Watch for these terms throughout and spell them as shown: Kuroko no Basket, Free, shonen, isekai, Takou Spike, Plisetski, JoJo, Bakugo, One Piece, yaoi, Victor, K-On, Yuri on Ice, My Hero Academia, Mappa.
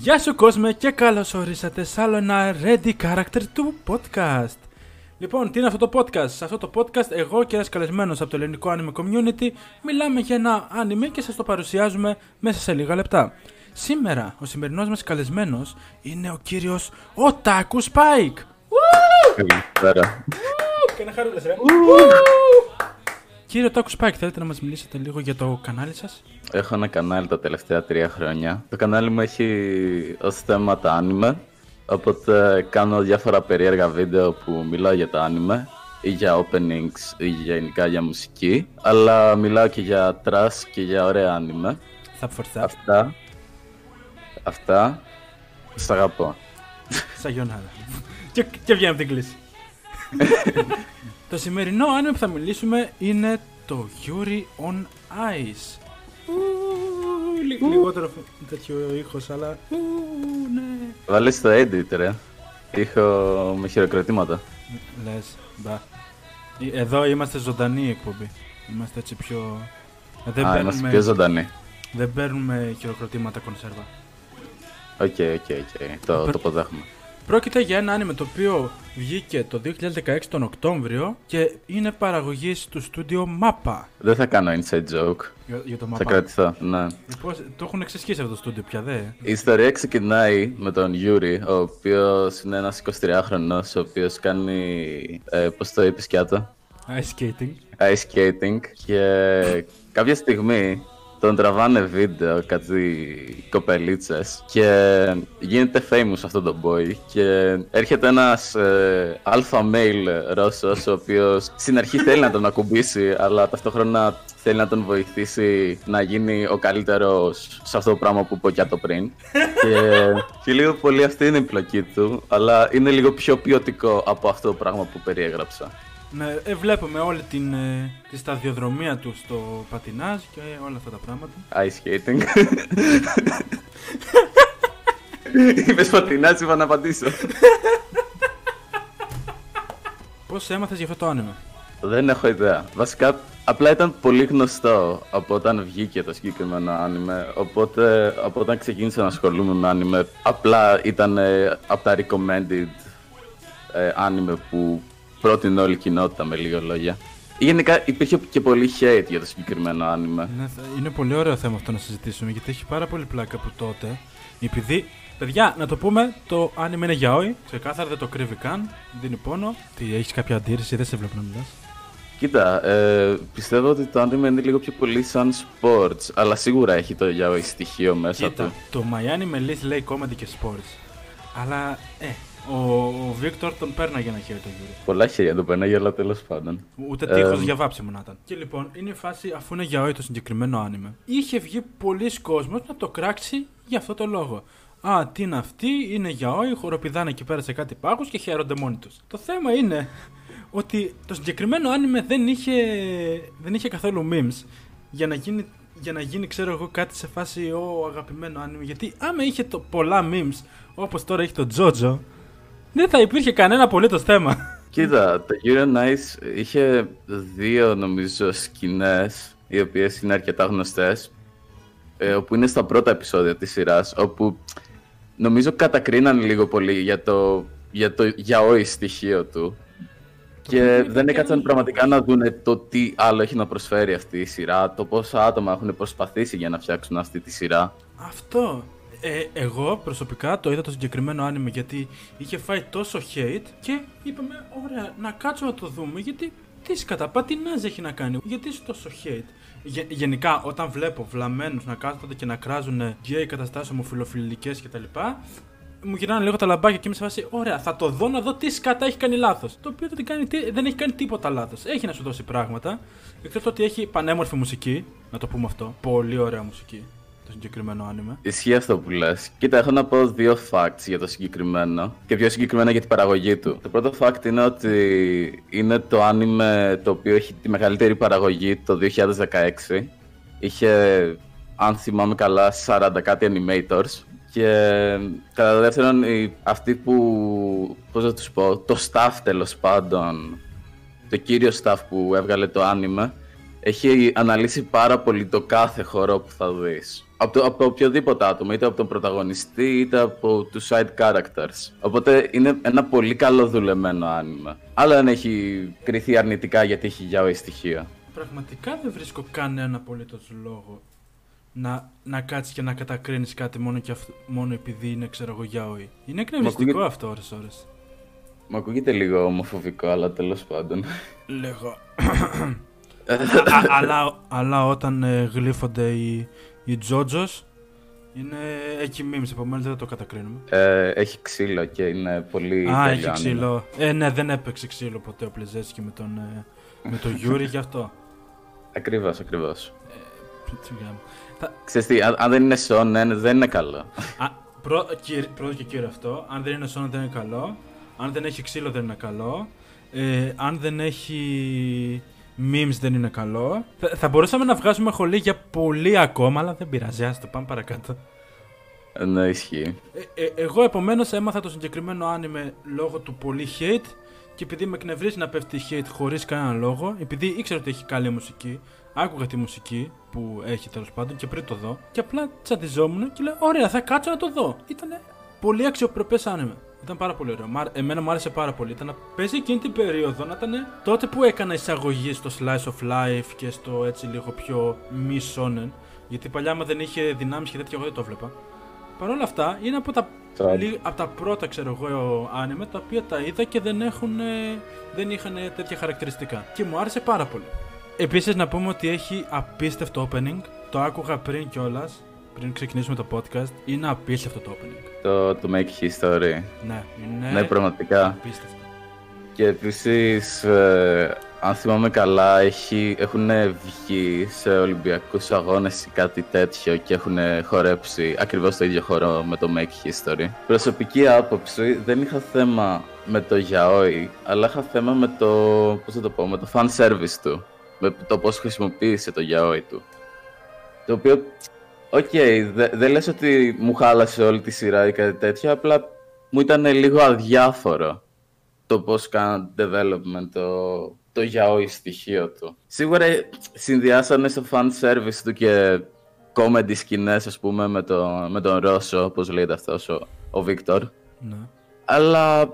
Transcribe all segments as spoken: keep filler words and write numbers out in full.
Γεια σου κόσμε και καλώς ορίσατε σε άλλο ένα Ready Character του podcast. Λοιπόν, τι είναι αυτό το podcast? Σε αυτό το podcast εγώ και ένας καλεσμένος από το ελληνικό anime community μιλάμε για ένα anime και σας το παρουσιάζουμε μέσα σε λίγα λεπτά. Σήμερα ο σημερινός μας καλεσμένος είναι ο κύριος ο Takou Spike. Κανένα χαρούλες ρε. Κύριε Takou Spike, θέλετε να μας μιλήσετε λίγο για το κανάλι σας? Έχω ένα κανάλι τα τελευταία τρία χρόνια. Το κανάλι μου έχει ως θέμα τα anime, οπότε κάνω διάφορα περίεργα βίντεο που μιλάω για τα anime ή για openings ή γενικά για μουσική, αλλά μιλάω και για trash και για ωραία anime. Θα φορθά. Αυτά. Αυτά. Σ' αγαπώ. Σαγιονάρα. και, και βγαίνει από την κλίση. Το σημερινό anime που θα μιλήσουμε είναι το Yuri on Ice. Ου, λιγότερο τέτοιο ήχος, αλλά ναι. Βάλεις το edit ρε, ήχο με χειροκροτήματα. Λες, μπα. Εδώ είμαστε ζωντανή εκπομπή, είμαστε έτσι πιο... Δεν Α, παίρνουμε... είμαστε πιο ζωντανή. Δεν παίρνουμε χειροκροτήματα κονσέρβα. Οκ, οκ, οκ, το, το αποδέχομαι. Πρόκειται για ένα anime το οποίο βγήκε το δύο χιλιάδες δεκαέξι τον Οκτώβριο και είναι παραγωγής του στούντιο Mappa. Δεν θα κάνω inside joke. Για, για το Mappa. Θα κρατηθώ, ναι. Λοιπόν, το έχουν εξισχύσει αυτό το στούντιο πια, δε. Η ιστορία ξεκινάει με τον Yuri, ο οποίος είναι ένας εικοσιτριάχρονος, ο οποίος κάνει, ε, πώς το είπες κιάτο? Ice skating. Ice skating και κάποια στιγμή... Τον τραβάνε βίντεο κάτι κοπελίτσες και γίνεται famous αυτόν τον boy και έρχεται ένας ε, alpha male Ρώσος ο οποίος στην αρχή θέλει να τον ακουμπήσει αλλά ταυτόχρονα θέλει να τον βοηθήσει να γίνει ο καλύτερος σε αυτό το πράγμα που είπα το πριν και, και λίγο πολύ αυτή είναι η πλοκή του, αλλά είναι λίγο πιο ποιοτικό από αυτό το πράγμα που περιέγραψα. Ναι, ε, βλέπουμε όλη την, ε, τη σταδιοδρομία του στο πατινάζ και ε, όλα αυτά τα πράγματα. Ice skating. Είπες πατινάζ, είπα να απαντήσω. Πώς έμαθες για αυτό το άνεμα? Δεν έχω ιδέα. Βασικά, απλά ήταν πολύ γνωστό από όταν βγήκε το συγκεκριμένο άνιμε, οπότε από όταν ξεκίνησα να ασχολούμαι με άνιμε, απλά ήταν ε, από τα recommended ε, άνιμε που πρότεινε όλη η κοινότητα με λίγα λόγια. Γενικά υπήρχε και πολύ hate για το συγκεκριμένο άνιμε. Ναι, είναι πολύ ωραίο θέμα αυτό να συζητήσουμε γιατί έχει πάρα πολύ πλάκα από τότε. Επειδή, παιδιά, να το πούμε, το άνιμε είναι γιαόι. Ξεκάθαρα δεν το κρύβει καν, δίνει πόνο. Τι, έχεις κάποια αντίρρηση, δεν σε βλέπω να μιλάς? Κοίτα, ε, πιστεύω ότι το άνιμε είναι λίγο πιο πολύ σαν sports, αλλά σίγουρα έχει το γιαόι στοιχείο μέσα. Κοίτα, του. Το My Anime List λέει comedy και sports. Αλλά, ε. Ο Victor τον πέρναγε ένα χέρι τον Yuri. Πολλά χέρια τον πέρναγε, αλλά τέλος πάντων. Ούτε τείχος ε... για βάψιμο να ήταν. Και λοιπόν, είναι η φάση, αφού είναι για ό, το συγκεκριμένο άνιμε, είχε βγει πολλοί κόσμος να το κράξει για αυτό το λόγο. Α, τι είναι αυτή, είναι γιαόι, χοροπηδάνε εκεί πέρα σε κάτι πάγους και χαίρονται μόνοι τους. Το θέμα είναι ότι το συγκεκριμένο άνιμε δεν είχε, δεν είχε καθόλου memes για να γίνει, για να γίνει ξέρω εγώ κάτι σε φάση ο αγαπημένο άνιμε. Γιατί άμα είχε το πολλά memes όπως τώρα έχει το JoJo, δεν θα υπήρχε κανένα απολύτως θέμα. Κοίτα, το Yuri on Ice είχε δύο νομίζω σκηνές, οι οποίες είναι αρκετά γνωστές, ε, όπου είναι στα πρώτα επεισόδια της σειράς, όπου νομίζω κατακρίναν λίγο πολύ για το γιαόι στοιχείο του το και παιδί, δεν έκατσαν πραγματικά να δούνε το τι άλλο έχει να προσφέρει αυτή η σειρά, το πόσα άτομα έχουν προσπαθήσει για να φτιάξουν αυτή τη σειρά. Αυτό. Ε, εγώ προσωπικά το είδα το συγκεκριμένο άνιμε γιατί είχε φάει τόσο hate και είπαμε ωραία να κάτσουμε να το δούμε γιατί τι σκαταπατινάζ έχει να κάνει, γιατί είσαι τόσο hate. Γε, γενικά όταν βλέπω βλαμμένους να κάθονται και να κράζουν γκέι καταστάσεις ομοφιλοφιλικές κτλ, μου γυρνάνε λίγο τα λαμπάκια και είμαι σε φάση ωραία θα το δω να δω τι σκατά έχει κάνει λάθος, το οποίο δεν, κάνει, δεν έχει κάνει τίποτα λάθος, έχει να σου δώσει πράγματα εκτός ότι έχει πανέμορφη μουσική, να το πούμε αυτό, πολύ ωραία μουσική. Το συγκεκριμένο άνιμε. Ισχύει αυτό που λες. Κοίτα, έχω να πω δύο facts για το συγκεκριμένο και πιο συγκεκριμένα για την παραγωγή του. Το πρώτο fact είναι ότι είναι το άνιμε το οποίο έχει τη μεγαλύτερη παραγωγή το δύο χιλιάδες δεκαέξι. Είχε, αν θυμάμαι καλά, σαράντα κάτι animators. Και κατά δεύτερον, αυτοί που, πώς να τους πω, το staff τέλος πάντων, το κύριο staff που έβγαλε το άνιμε, έχει αναλύσει πάρα πολύ το κάθε χώρο που θα δεις. από το, από το οποιοδήποτε άτομο, είτε από τον πρωταγωνιστή είτε από τους side characters. Οπότε είναι ένα πολύ καλό δουλεμένο άνιμα. Αλλά δεν έχει κριθεί αρνητικά γιατί έχει γιαόι στοιχεία. Πραγματικά δεν βρίσκω κανένα απολύτως λόγο να, να κάτσεις και να κατακρίνεις κάτι μόνο, και αυ, μόνο επειδή είναι, ξέρω εγώ, γιαόι. Είναι εκνευριστικό ακούγε... αυτό ώρες ώρες. Μ' ακούγεται λίγο ομοφοβικό, αλλά τέλος πάντων. Λίγο. αλλά, αλλά όταν ε, γλύφονται οι, οι JoJo's, είναι εκεί memes, επομένως δεν θα το κατακρίνουμε. Ε, έχει ξύλο και είναι πολύ... Α, έχει ξύλο. Ε, ναι, δεν έπαιξε ξύλο ποτέ ο Plisetski με τον ε, με το Yuri γι' αυτό. Ακριβώς, ακριβώς. Ε, ξέρεις τι, αν, αν δεν είναι shonen, δεν είναι καλό. Πρώτο και κύριο αυτό, αν δεν είναι shonen δεν είναι καλό. Αν δεν έχει ξύλο δεν είναι καλό. Ε, αν δεν έχει... memes δεν είναι καλό. Θα, θα μπορούσαμε να βγάζουμε χολή για πολύ ακόμα, αλλά δεν πειράζει, ας το πάμε παρακάτω. Ναι, ισχύει. Ε, ε, εγώ επομένως έμαθα το συγκεκριμένο άνιμε λόγω του πολύ hate και επειδή με εκνευρίζει να πέφτει hate χωρίς κανένα λόγο, επειδή ήξερα ότι έχει καλή μουσική, άκουγα τη μουσική που έχει τέλος πάντων και πριν το δω και απλά τσαντιζόμουν και λέω ωραία, θα κάτσω να το δω. Ήτανε πολύ αξιοπρεπές άνιμε. Ήταν πάρα πολύ ωραίο. Εμένα μου άρεσε πάρα πολύ. Ήταν να παίζει εκείνη την περίοδο, να ήταν τότε που έκανα εισαγωγή στο slice of life και στο έτσι λίγο πιο μη shonen. Γιατί παλιά άμα δεν είχε δυνάμεις και τέτοια, εγώ δεν το βλέπα. Παρ' όλα αυτά, είναι από τα, λί, από τα πρώτα, ξέρω εγώ, άνιμε τα οποία τα είδα και δεν, έχουν, δεν είχαν τέτοια χαρακτηριστικά. Και μου άρεσε πάρα πολύ. Επίσης, να πούμε ότι έχει απίστευτο opening. Το άκουγα πριν κιόλας. Πριν ξεκινήσουμε το podcast, είναι απίστευτο το opening. Το, το Make History. Ναι, είναι ναι, πραγματικά. Απίστευτο. Και επίσης, ε, αν θυμάμαι καλά, έχει, έχουν βγει σε Ολυμπιακούς αγώνες ή κάτι τέτοιο και έχουν χορέψει ακριβώς το ίδιο χορό με το Make History. Προσωπική άποψη, δεν είχα θέμα με το γιαόι, αλλά είχα θέμα με το, πώς θα το πω, με το fan service του. Με το πώς χρησιμοποίησε το γιαόι του. Το οποίο... Οκ, okay, δεν δε λες ότι μου χάλασε όλη τη σειρά ή κάτι τέτοιο, απλά μου ήταν λίγο αδιάφορο το πώς κάνει development, το, το yaoi στοιχείο του. Σίγουρα συνδυάσανε στο fan service του και comedy σκηνές, ας πούμε, με, το, με τον Ρώσο, όπως λέγεται αυτός, ο, ο Victor. Ναι. Αλλά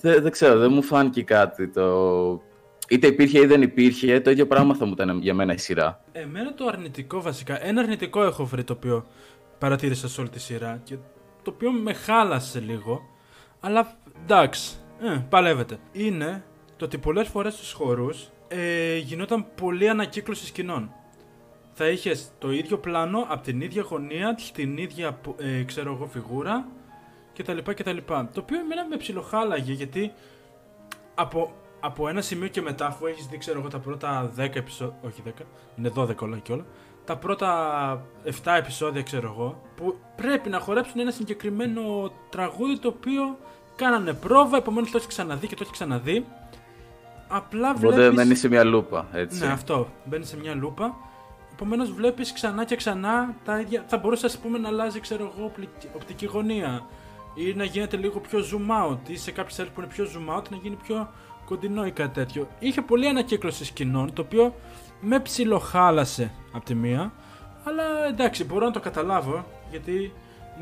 δεν δε ξέρω, δεν μου φάνηκε κάτι το... Είτε υπήρχε ή δεν υπήρχε, το ίδιο πράγμα θα μου ήταν για μένα η σειρά. Εμένα το αρνητικό βασικά, ένα αρνητικό έχω βρει το οποίο παρατήρησα σε όλη τη σειρά και το οποίο με χάλασε λίγο, αλλά εντάξει, ε, παλεύεται. Είναι το ότι πολλές φορές στους χορούς ε, γινόταν πολλή ανακύκλωση σκηνών. Θα είχες το ίδιο πλάνο, από την ίδια γωνία, την ίδια ε, ξέρω εγώ φιγούρα κτλ. κτλ. Το οποίο εμένα με ψιλοχάλαγε γιατί από... Από ένα σημείο και μετά, αφού έχεις δει, ξέρω εγώ, τα πρώτα δέκα επεισόδια. Όχι δέκα, είναι δώδεκα όλα και όλα. Τα πρώτα επτά επεισόδια, ξέρω εγώ, που πρέπει να χορέψουν ένα συγκεκριμένο τραγούδι το οποίο κάνανε πρόβα. Επομένως το έχει ξαναδεί και το έχει ξαναδεί. Απλά βλέπεις. Οπότε μένει σε μια λούπα, έτσι. Ναι, αυτό. Μπαίνει σε μια λούπα. Επομένως βλέπεις ξανά και ξανά τα ίδια. Θα μπορούσε, ας πούμε, να αλλάζει, ξέρω εγώ, οπτική γωνία. Ή να γίνεται λίγο πιο zoom out. Ή σε κάποιες άλλες που είναι πιο zoom out να γίνει πιο κοντινό ή κάτι τέτοιο. Είχε πολλή ανακύκλωση σκηνών, το οποίο με ψιλοχάλασε από τη μία, αλλά εντάξει, μπορώ να το καταλάβω, γιατί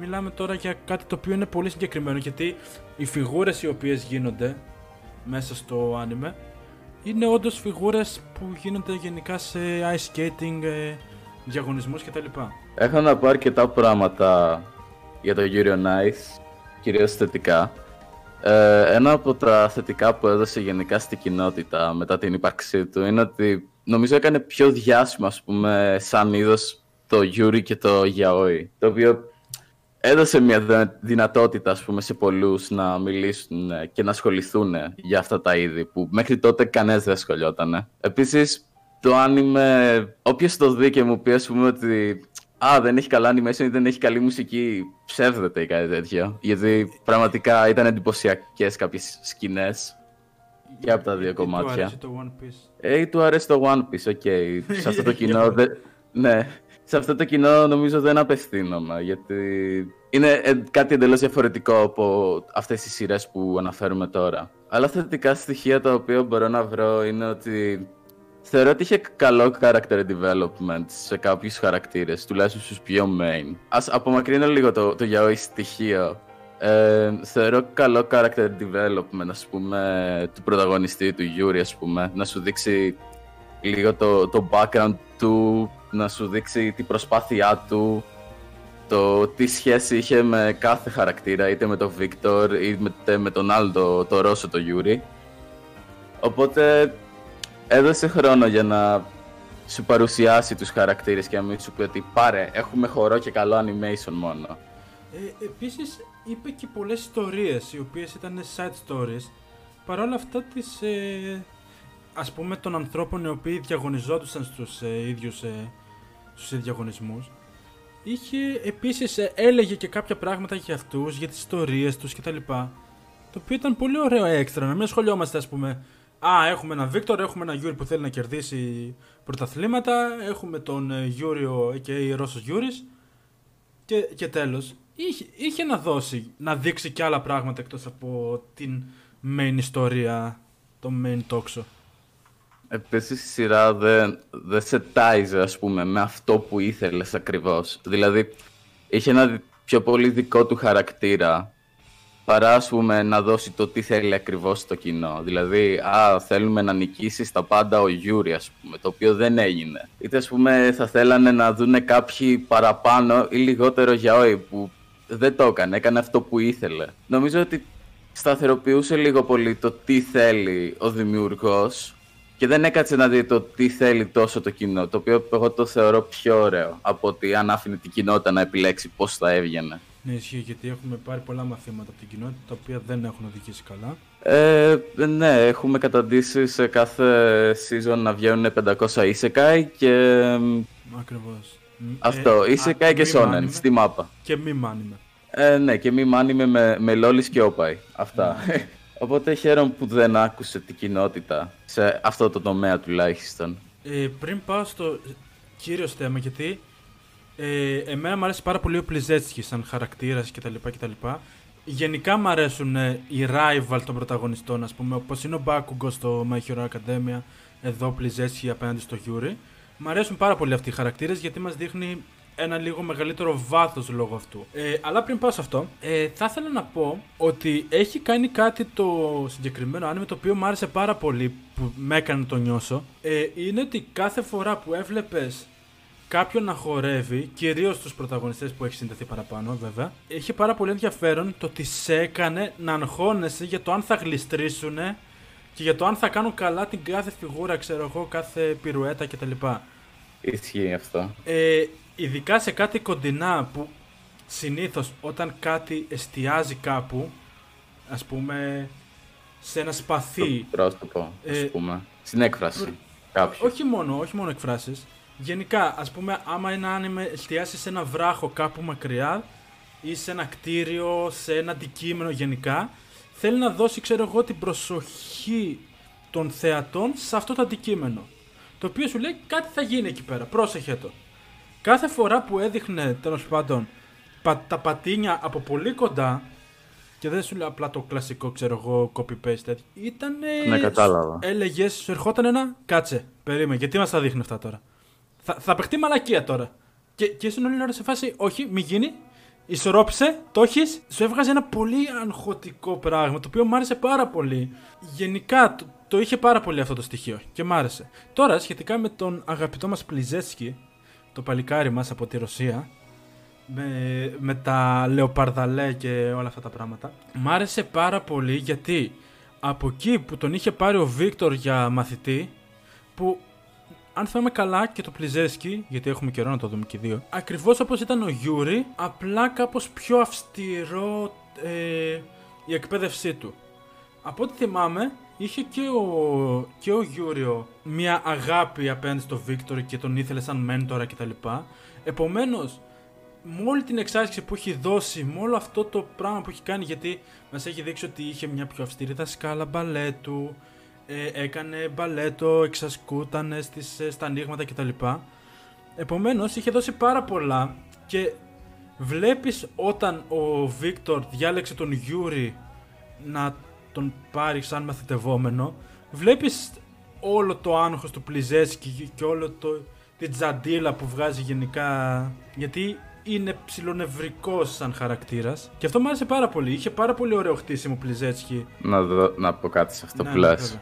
μιλάμε τώρα για κάτι το οποίο είναι πολύ συγκεκριμένο, γιατί οι φιγούρες οι οποίες γίνονται μέσα στο άνιμε είναι όντως φιγούρες που γίνονται γενικά σε ice skating, ε, διαγωνισμούς κτλ. Έχω να πω αρκετά πράγματα για το Yuri on Ice, κυρίως θετικά. Ε, ένα από τα θετικά που έδωσε γενικά στην κοινότητα μετά την ύπαρξή του είναι ότι νομίζω έκανε πιο διάσημο, ας πούμε, σαν είδος το Yuri και το yaoi, το οποίο έδωσε μια δυνατότητα, ας πούμε, σε πολλούς να μιλήσουν και να ασχοληθούν για αυτά τα είδη που μέχρι τότε κανένας δεν ασχολιότανε. Επίσης το άνιμε, όποιος το δει και μου πει, ας πούμε, ότι α, δεν έχει καλά animation ή δεν έχει καλή μουσική, ψεύδεται ή κάτι τέτοιο. Γιατί πραγματικά ήταν εντυπωσιακές κάποιες σκηνές και από τα δύο ή κομμάτια. Του αρέσει το One Piece. Ε, του αρέσει το One Piece, οκ. Okay. σε αυτό το κοινό δε... ναι. Σε αυτό το κοινό νομίζω δεν απευθύνομαι, γιατί είναι κάτι εντελώς διαφορετικό από αυτές τις σειρές που αναφέρουμε τώρα. Αλλά θετικά στοιχεία τα οποία μπορώ να βρω είναι ότι Θεωρώ ότι είχε καλό character development σε κάποιους χαρακτήρες, τουλάχιστον στους πιο main. Ας απομακρύνω λίγο το, το yaoi στοιχείο. Ε, θεωρώ καλό character development, ας πούμε, του πρωταγωνιστή, του Yuri, ας πούμε. Να σου δείξει λίγο το, το background του, να σου δείξει την προσπάθειά του, το τι σχέση είχε με κάθε χαρακτήρα, είτε με τον Victor, είτε με τον άλλο, το, το Ρώσο, το Yuri. Οπότε έδωσε χρόνο για να σου παρουσιάσει τους χαρακτήρες και να μην σου πει ότι πάρε, έχουμε χορό και καλό animation μόνο. Ε, επίσης είπε και πολλές ιστορίες οι οποίες ήταν side stories, παρόλα αυτά τις ε, ας πούμε των ανθρώπων οι οποίοι διαγωνιζόντουσαν στους ε, ίδιους ε, στους διαγωνισμούς. Είχε επίσης ε, έλεγε και κάποια πράγματα για αυτούς, για τις ιστορίες τους κτλ. Το οποίο ήταν πολύ ωραίο έξτρα, να μην σχολιόμαστε ας πούμε. Α, έχουμε έναν Βίκτορ, έχουμε έναν Γιούρι που θέλει να κερδίσει πρωταθλήματα, έχουμε τον Γιούριο και ο Ρώσος Γιούρις και, και τέλος. Είχε, είχε να δώσει, να δείξει και άλλα πράγματα εκτός από την main ιστορία, το main τόξο. Επίσης η σειρά δεν δε σε τάιζε ας πούμε με αυτό που ήθελες ακριβώς. Δηλαδή είχε ένα πιο πολύ δικό του χαρακτήρα, παρά ας πούμε να δώσει το τι θέλει ακριβώς στο κοινό. Δηλαδή, α, θέλουμε να νικήσει στα πάντα ο Γιούρι, ας πούμε, το οποίο δεν έγινε. Είτε ας πούμε θα θέλανε να δούνε κάποιοι παραπάνω ή λιγότερο γιαόι, που δεν το έκανε, έκανε αυτό που ήθελε. Νομίζω ότι σταθεροποιούσε λίγο πολύ το τι θέλει ο δημιουργός και δεν έκατσε να δει το τι θέλει τόσο το κοινό, το οποίο εγώ το θεωρώ πιο ωραίο από ότι αν άφηνε την κοινότητα να επιλέξει πώς θα έβγαινε. Ναι, ισχύει, γιατί έχουμε πάρει πολλά μαθήματα από την κοινότητα τα οποία δεν έχουν οδηγήσει καλά. Ε, ναι, έχουμε καταντήσει σε κάθε season να βγαίνουν πεντακόσια isekai και... Ακριβώς. Αυτό, ε, isekai α, και shonen στη Μάπα. Και μη μάνιμε. Ε, ναι, και μη μάνιμε με, με λόλις και όπαι. Αυτά. Ναι. Οπότε χαίρομαι που δεν άκουσε την κοινότητα σε αυτό το τομέα τουλάχιστον. Ε, πριν πάω στο κύριο θέμα, γιατί... Ε, εμένα μου αρέσει πάρα πολύ ο Plisetski σαν χαρακτήρας κτλ. κτλ. Γενικά μου αρέσουν ε, οι rival των πρωταγωνιστών, ας πούμε, όπως είναι ο Bakugo στο My Hero Academia, εδώ Plisetski απέναντι στο Yuri. Μου αρέσουν πάρα πολύ αυτοί οι χαρακτήρες γιατί μας δείχνει ένα λίγο μεγαλύτερο βάθος λόγω αυτού. Ε, αλλά πριν πάω σε αυτό, ε, θα ήθελα να πω ότι έχει κάνει κάτι το συγκεκριμένο anime το οποίο μου άρεσε πάρα πολύ, που με έκανε να το νιώσω. Ε, είναι ότι κάθε φορά που έβλεπες κάποιον να χορεύει, κυρίως τους πρωταγωνιστές που έχει συνδεθεί παραπάνω βέβαια, είχε πάρα πολύ ενδιαφέρον το ότι σε έκανε να αγχώνεσαι για το αν θα γλιστρήσουν και για το αν θα κάνουν καλά την κάθε φιγούρα, ξέρω εγώ, κάθε πυρουέτα κτλ. Ισχύει αυτό. Ε, ειδικά σε κάτι κοντινά που συνήθως όταν κάτι εστιάζει κάπου, ας πούμε σε ένα σπαθί. Το πρόσωπο, ε, ας πούμε, στην έκφραση κάποιου. Όχι μόνο, όχι μόνο εκφράσεις. Γενικά, ας πούμε, άμα ένα άνιμε εστιάσει σε ένα βράχο κάπου μακριά ή σε ένα κτίριο, σε ένα αντικείμενο γενικά, θέλει να δώσει, ξέρω εγώ, την προσοχή των θεατών σε αυτό το αντικείμενο. Το οποίο σου λέει κάτι θα γίνει εκεί πέρα, πρόσεχε το. Κάθε φορά που έδειχνε, τέλος πάντων, πα, τα πατίνια από πολύ κοντά, και δεν σου λέει απλά το κλασικό, ξέρω εγώ, copy-paste, ήτανε... Ναι, κατάλαβα. Έλεγες, σου ερχόταν ένα, κάτσε, περίμενε, γιατί μας τα δείχνει αυτά τώρα. Θα, θα παιχτεί μαλακία τώρα. Και, και ήσουν όλη ώρα σε φάση, όχι, μη γίνει. Ισορρόπησε, το έχεις. Σου έβγαζε ένα πολύ αγχωτικό πράγμα, το οποίο μου άρεσε πάρα πολύ. Γενικά το, το είχε πάρα πολύ αυτό το στοιχείο και μου άρεσε. Τώρα, σχετικά με τον αγαπητό μας Plisetski, το παλικάρι μας από τη Ρωσία, με, με τα λεοπαρδαλέ και όλα αυτά τα πράγματα, μου άρεσε πάρα πολύ γιατί από εκεί που τον είχε πάρει ο Βίκτορ για μαθητή, που... Αν θυμάμαι καλά και το Plisetski, γιατί έχουμε καιρό να το δούμε και δύο, ακριβώς όπως ήταν ο Yuri, απλά κάπως πιο αυστηρό ε, η εκπαίδευσή του. Από ό,τι θυμάμαι, είχε και ο, και ο Yuri μια αγάπη απέναντι στο Victor και τον ήθελε σαν μέντορα κτλ. Επομένως, με όλη την εξάσκηση που έχει δώσει, με όλο αυτό το πράγμα που έχει κάνει, γιατί μας έχει δείξει ότι είχε μια πιο αυστηρή δασκάλα μπαλέτου, Ε, έκανε μπαλέτο, εξασκούτανε στις, στα ανοίγματα κτλ. Επομένως είχε δώσει πάρα πολλά και βλέπεις όταν ο Βίκτορ διάλεξε τον Yuri να τον πάρει σαν μαθητευόμενο, βλέπεις όλο το άγχος του Πλιζέσκι και όλο το, τη τζαντίλα που βγάζει γενικά, γιατί είναι ψιλονευρικός σαν χαρακτήρας και αυτό μου άρεσε πάρα πολύ, είχε πάρα πολύ ωραίο χτίσιμο Πλιζέσκι. Να, δω, να πω κάτι σε αυτό που λες.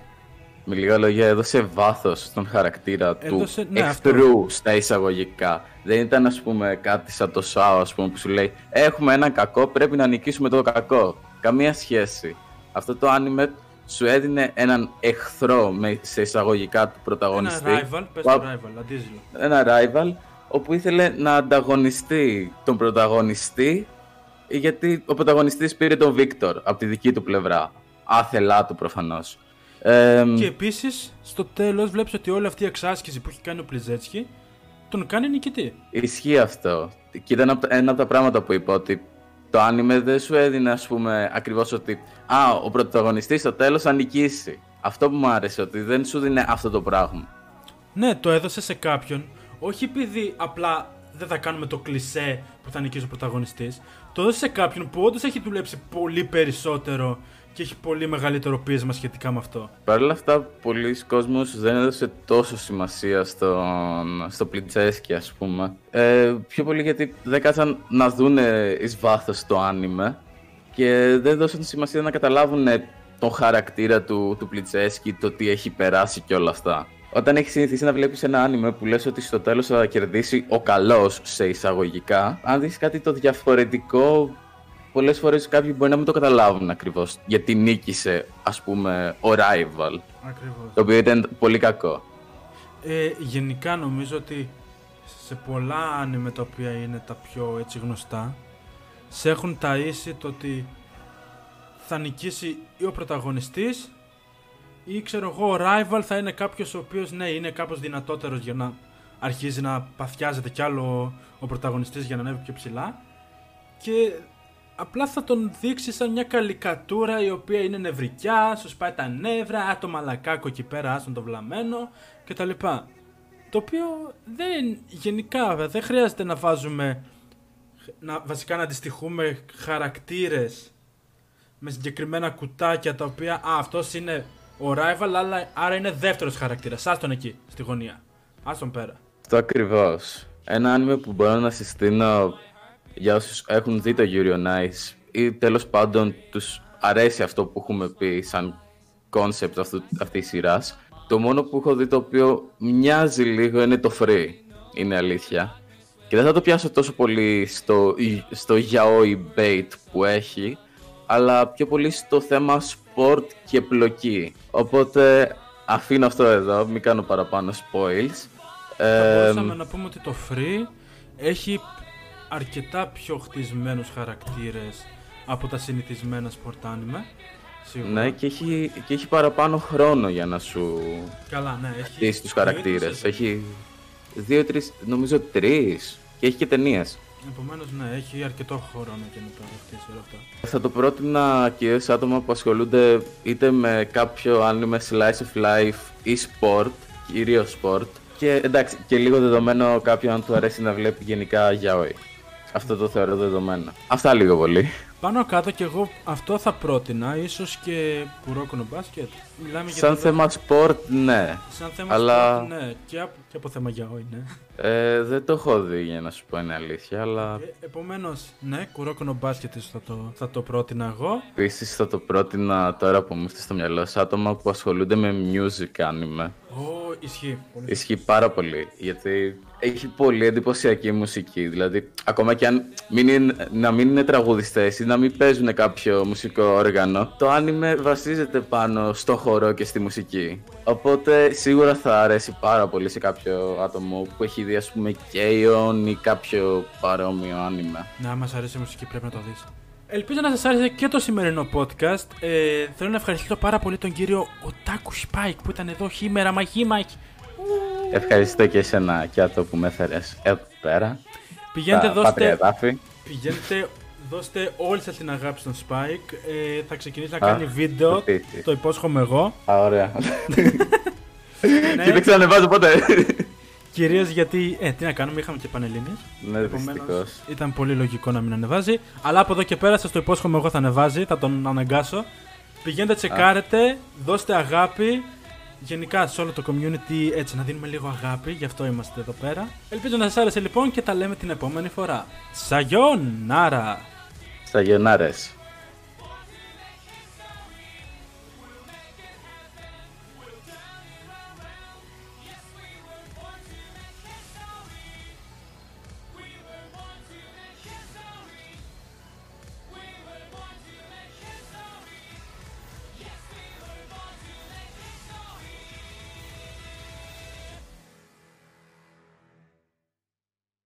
Με λίγα λόγια, έδωσε βάθος στον χαρακτήρα έδωσε, του ναι, εχθρού αυτό. Στα εισαγωγικά. Δεν ήταν, ας πούμε, κάτι σαν το ΣΑΟ, ας πούμε, που σου λέει έχουμε έναν κακό, πρέπει να νικήσουμε το κακό. Καμία σχέση. Αυτό το anime σου έδινε έναν εχθρό με, σε εισαγωγικά του πρωταγωνιστή. Ένα rival, πες το rival, αντίζηλο. Ένα rival, όπου ήθελε να ανταγωνιστεί τον πρωταγωνιστή, γιατί ο πρωταγωνιστής πήρε τον Victor από τη δική του πλευρά. Άθελά του προφανώς. Ε, και επίσης στο τέλος βλέπεις ότι όλη αυτή η εξάσκηση που έχει κάνει ο Πλιζέτσκι τον κάνει νικητή. Ισχύει αυτό. Και ήταν ένα από τα πράγματα που είπα, ότι το άνιμε δεν σου έδινε, ας πούμε, ακριβώς ότι α, ο πρωταγωνιστής στο τέλος θα νικήσει. Αυτό που μου άρεσε, ότι δεν σου δίνει αυτό το πράγμα. Ναι, το έδωσε σε κάποιον. Όχι επειδή απλά δεν θα κάνουμε το κλισέ που θα νικήσει ο πρωταγωνιστής. Το έδωσε σε κάποιον που όντως έχει δουλέψει πολύ περισσότερο και έχει πολύ μεγαλύτερο πείσμα σχετικά με αυτό. Παρ' όλα αυτά, πολλοί κόσμοι δεν έδωσε τόσο σημασία στον, στο Πλιτσέσκι, ας πούμε. Ε, πιο πολύ γιατί δεν κάτσαν να δουν εις βάθος το άνιμε και δεν έδωσαν σημασία να καταλάβουν τον χαρακτήρα του, του Πλιτσέσκι, το τι έχει περάσει και όλα αυτά. Όταν έχει συνηθίσει να βλέπει ένα άνιμε που λες ότι στο τέλος θα κερδίσει ο καλός σε εισαγωγικά, αν δεις κάτι το διαφορετικό, πολλές φορές κάποιοι μπορεί να μην το καταλάβουν ακριβώς γιατί νίκησε, ας πούμε, ο rival. Ακριβώς. Το οποίο ήταν πολύ κακό. Ε, γενικά νομίζω ότι σε πολλά άνιμε τα οποία είναι τα πιο έτσι γνωστά, σε έχουν ταΐσει το ότι θα νικήσει ή ο πρωταγωνιστής ή, ξέρω εγώ, ο rival θα είναι κάποιος ο οποίος ναι, είναι κάπως δυνατότερος για να αρχίζει να παθιάζεται κι άλλο ο πρωταγωνιστής για να ανέβει πιο ψηλά. Και απλά θα τον δείξει σαν μια καλικατούρα η οποία είναι νευρικιά, σου σπάει τα νεύρα, α, το μαλακάκο εκεί πέρα, άστον το βλαμμένο κτλ. Το οποίο δεν, γενικά δεν χρειάζεται να βάζουμε, να, βασικά να αντιστοιχούμε χαρακτήρες με συγκεκριμένα κουτάκια τα οποία α, αυτός είναι ο rival, αλλά, άρα είναι δεύτερος χαρακτήρας, άστον εκεί στη γωνία, άστον πέρα. Αυτό ακριβώς. Ένα άνιμε που μπορώ να συστήνω για όσους έχουν δει το Yuri on Ice ή τέλος πάντων τους αρέσει αυτό που έχουμε πει σαν concept αυτού, αυτής της σειράς, το μόνο που έχω δει το οποίο μοιάζει λίγο είναι το Free, είναι αλήθεια, και δεν θα το πιάσω τόσο πολύ στο, στο yaoi bait που έχει, αλλά πιο πολύ στο θέμα sport και πλοκή, οπότε αφήνω αυτό εδώ, μην κάνω παραπάνω spoils. Θα μπορούσαμε ε, να πούμε ότι το Free έχει αρκετά πιο χτισμένους χαρακτήρες από τα συνηθισμένα sport anime. Σίγουρα. Ναι, και έχει, και έχει παραπάνω χρόνο για να σου Καλά, ναι, χτίσει τους χαρακτήρες. Έχει δύο, τρεις, νομίζω τρεις, και έχει και ταινίες. Επομένως, ναι, έχει αρκετό χρόνο για να το χτίσει όλα αυτά. Θα το πρότεινα και σε άτομα που ασχολούνται είτε με κάποιο anime slice of life ή sport, κυρίως sport, και εντάξει, και λίγο δεδομένο κάποιον αν του αρέσει να βλέπει γενικά γιαόι. Αυτό το θεωρώ δεδομένο. Αυτά λίγο πολύ. Πάνω κάτω και εγώ αυτό θα πρότεινα, ίσως και Kuroko no Basket. Μιλάμε για σαν θέμα σπορτ, ναι. Σαν θέμα αλλά σπορτ, ναι. Και από, και από θέμα γιαόι, ναι. Ε, δεν το έχω δει για να σου πω, είναι αλήθεια, αλλά Ε, επομένως, ναι, Kuroko no Basket θα το, θα το πρότεινα εγώ. Επίσης θα το πρότεινα τώρα που μου ήρθε στο μυαλό, σε άτομα που ασχολούνται με music anime. Oh, ισχύει. Ισχύει πάρα πολύ, γιατί έχει πολύ εντυπωσιακή μουσική, δηλαδή ακόμα και αν μην είναι, να μην είναι τραγουδιστές ή να μην παίζουν κάποιο μουσικό όργανο, το άνιμε βασίζεται πάνω στο χορό και στη μουσική, οπότε σίγουρα θα αρέσει πάρα πολύ σε κάποιο άτομο που έχει δει, ας πούμε, K-On ή κάποιο παρόμοιο άνιμε. Να μας αρέσει η μουσική, πρέπει να το δεις. Ελπίζω να σας άρεσε και το σημερινό podcast. Ε, θέλω να ευχαριστήσω πάρα πολύ τον κύριο Takou Spike που ήταν εδώ σήμερα, μαγί Mike. Ευχαριστώ και εσένα και αυτό που με έφερες εδώ πέρα. Πηγαίνετε, τα δώστε, πηγαίνετε, δώστε όλη σας την αγάπη στον Spike. Ε, θα ξεκινήσει να κάνει Α, βίντεο, το, το υπόσχομαι εγώ. Α, ωραία. ναι. Και δεν ξανεβάζω ποτέ. Κυρίως γιατί, ε, τι να κάνουμε, είχαμε και πανελλήνιες. Ναι, επομένως, ήταν πολύ λογικό να μην ανεβάζει. Αλλά από εδώ και πέρα σας το υπόσχομαι εγώ θα ανεβάζει, θα τον αναγκάσω. Πηγαίνετε, τσεκάρετε, δώστε αγάπη. γενικά σε όλο το community, έτσι να δίνουμε λίγο αγάπη, γι' αυτό είμαστε εδώ πέρα. Ελπίζω να σας άρεσε λοιπόν και τα λέμε την επόμενη φορά. Sayonara! Sayonara!